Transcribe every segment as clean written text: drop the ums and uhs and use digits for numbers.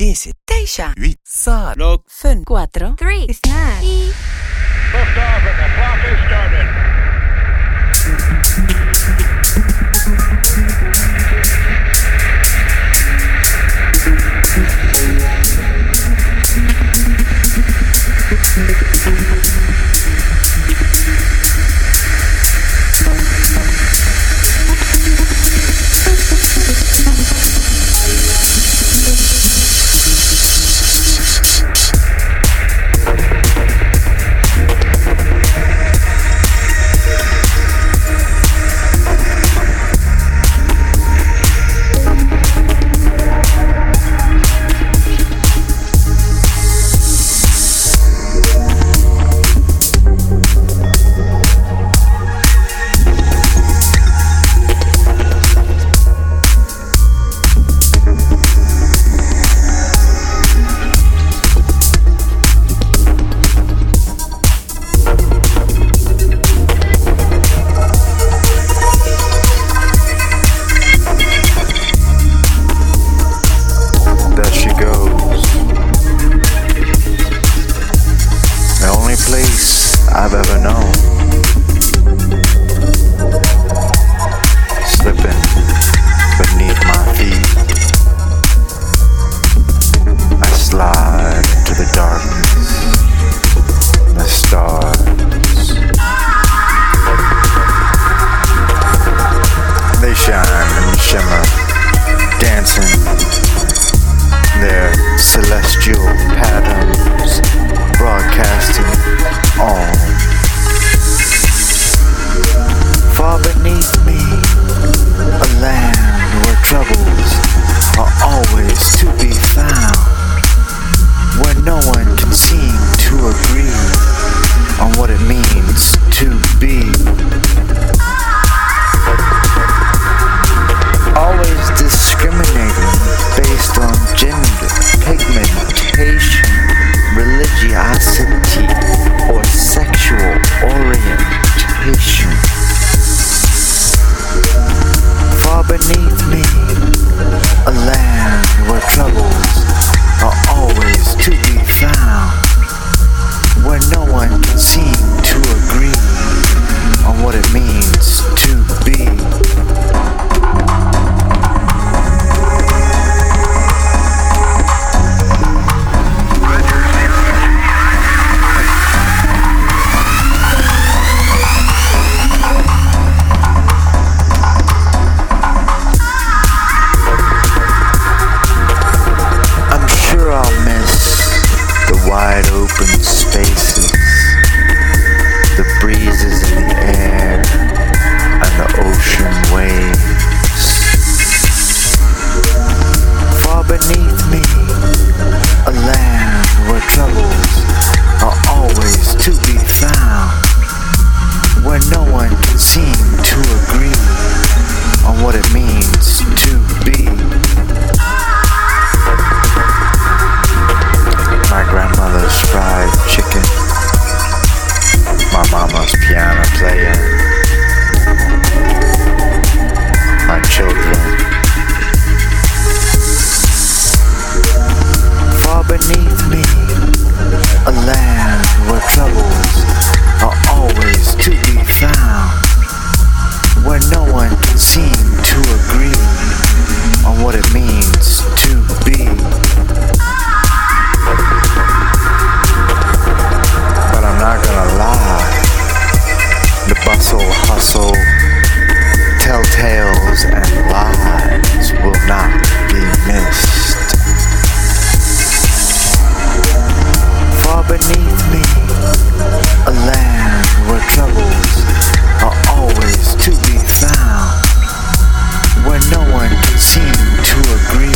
10, 9, 8, 7, 5, 4, 3, Snack y... Lift off and the clock is I've ever known. Slipping beneath my feet, I slide to the darkness and the stars. They shine and shimmer, dancing their celestial patterns, broadcasting on. Far beneath me, a land where troubles are always to be found, where no one can seem to agree on what it means to be. Always discriminating based on gender, pigmentation, religiosity, or sexual orientation. Far beneath me, a land where troubles are always to be found, where no one can seem to agree on what it means to be. Seem to agree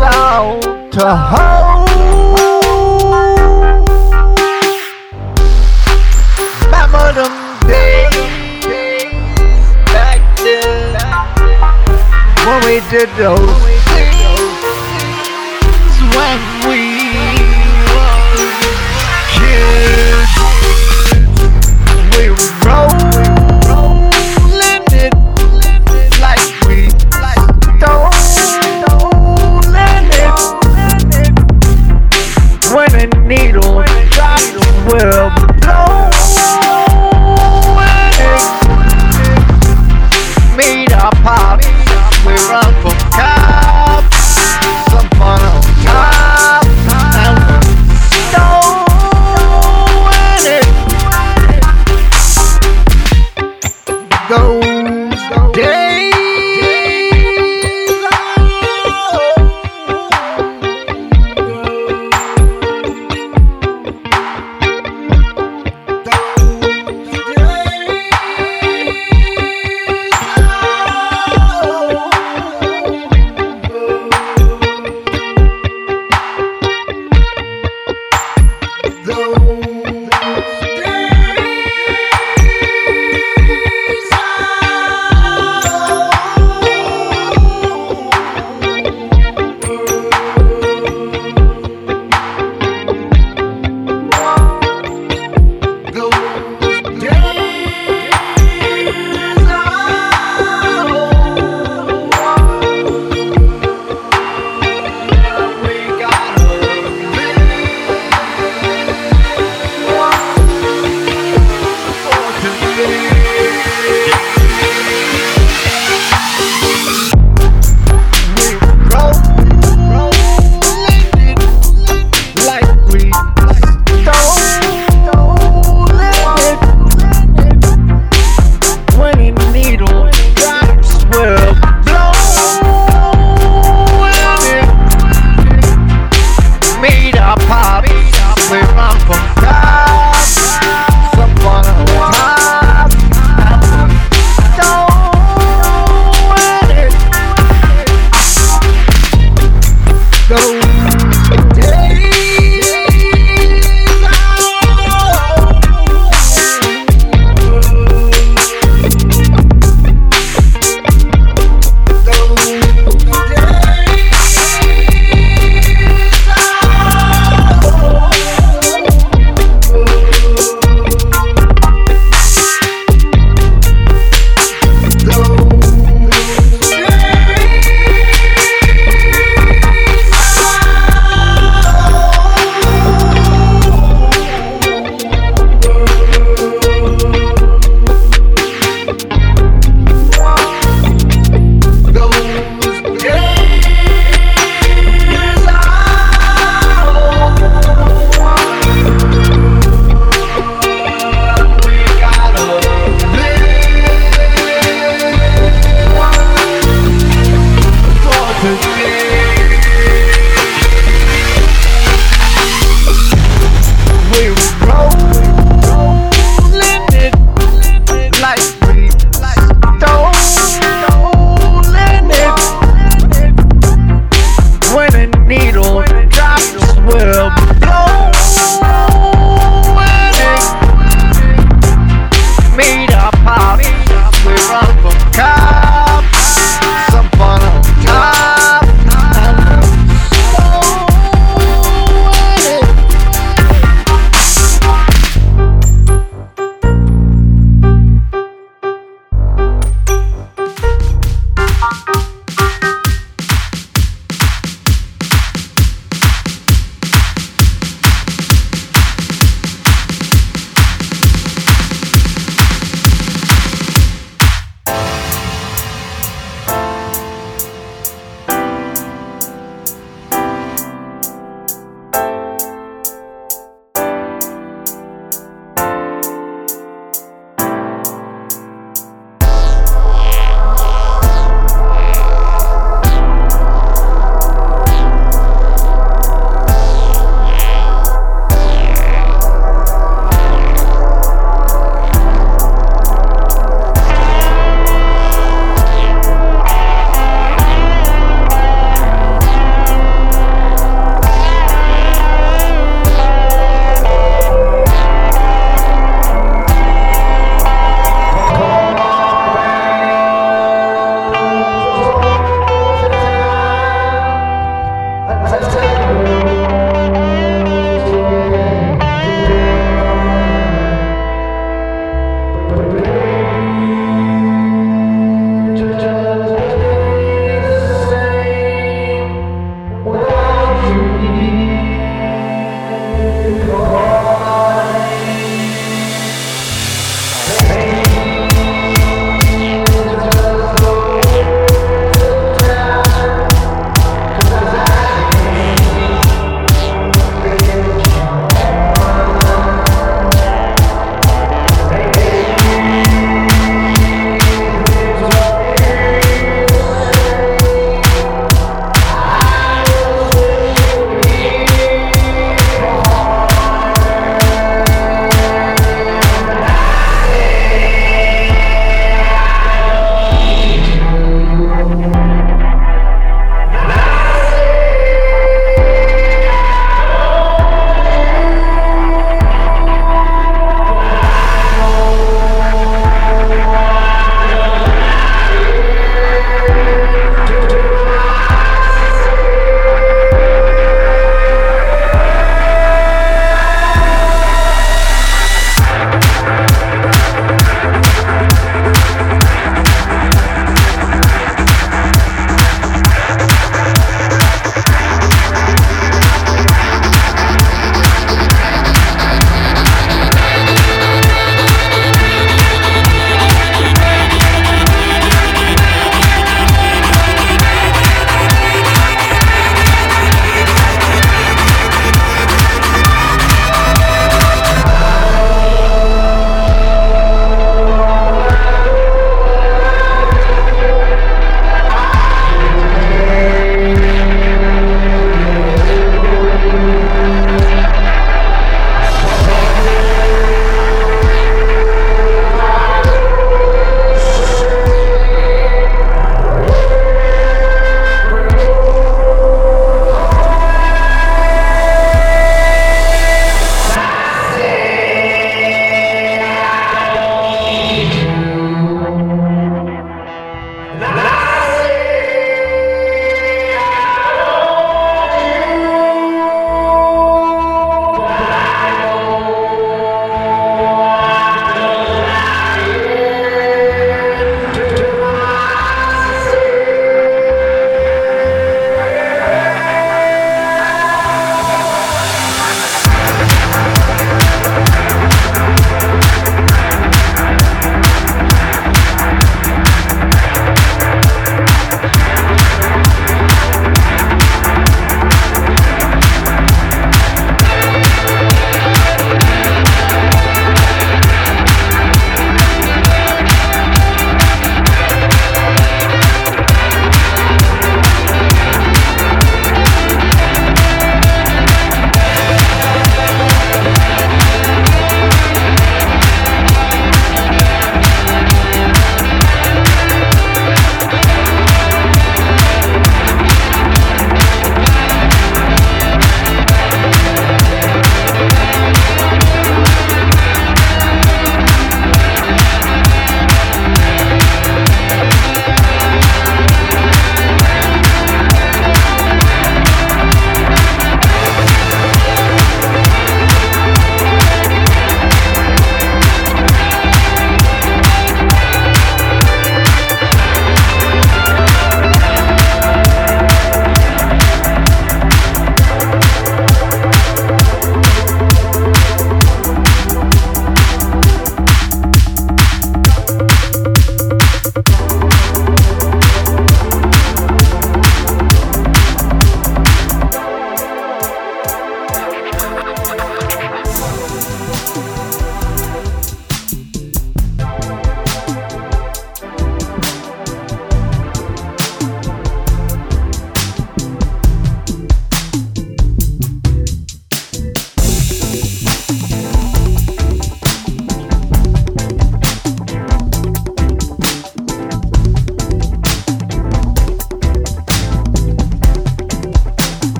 down to home. Remember them days back then when we did those things when we were kids. We were rolling it like we stolen it. When a needle drops, we'll blow it. Meet our pops, we run for cops. Some fun on top, and we're stolen it. Those days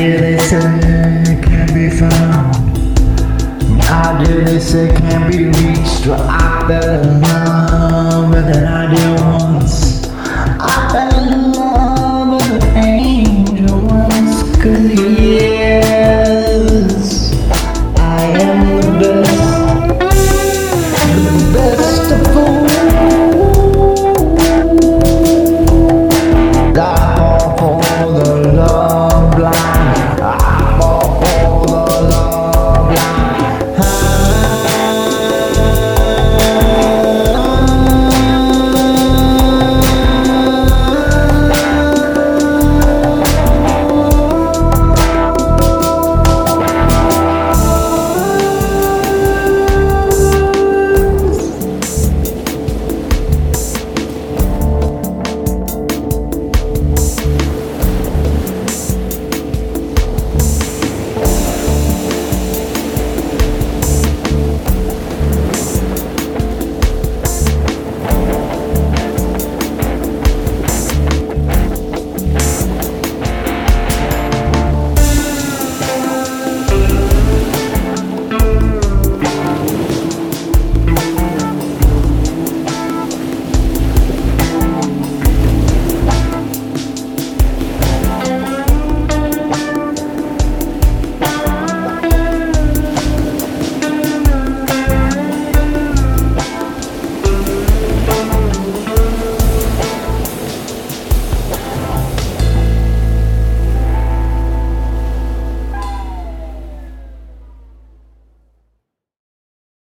do they say can be found? How do they say can be reached? Well, I fell in love with an idea.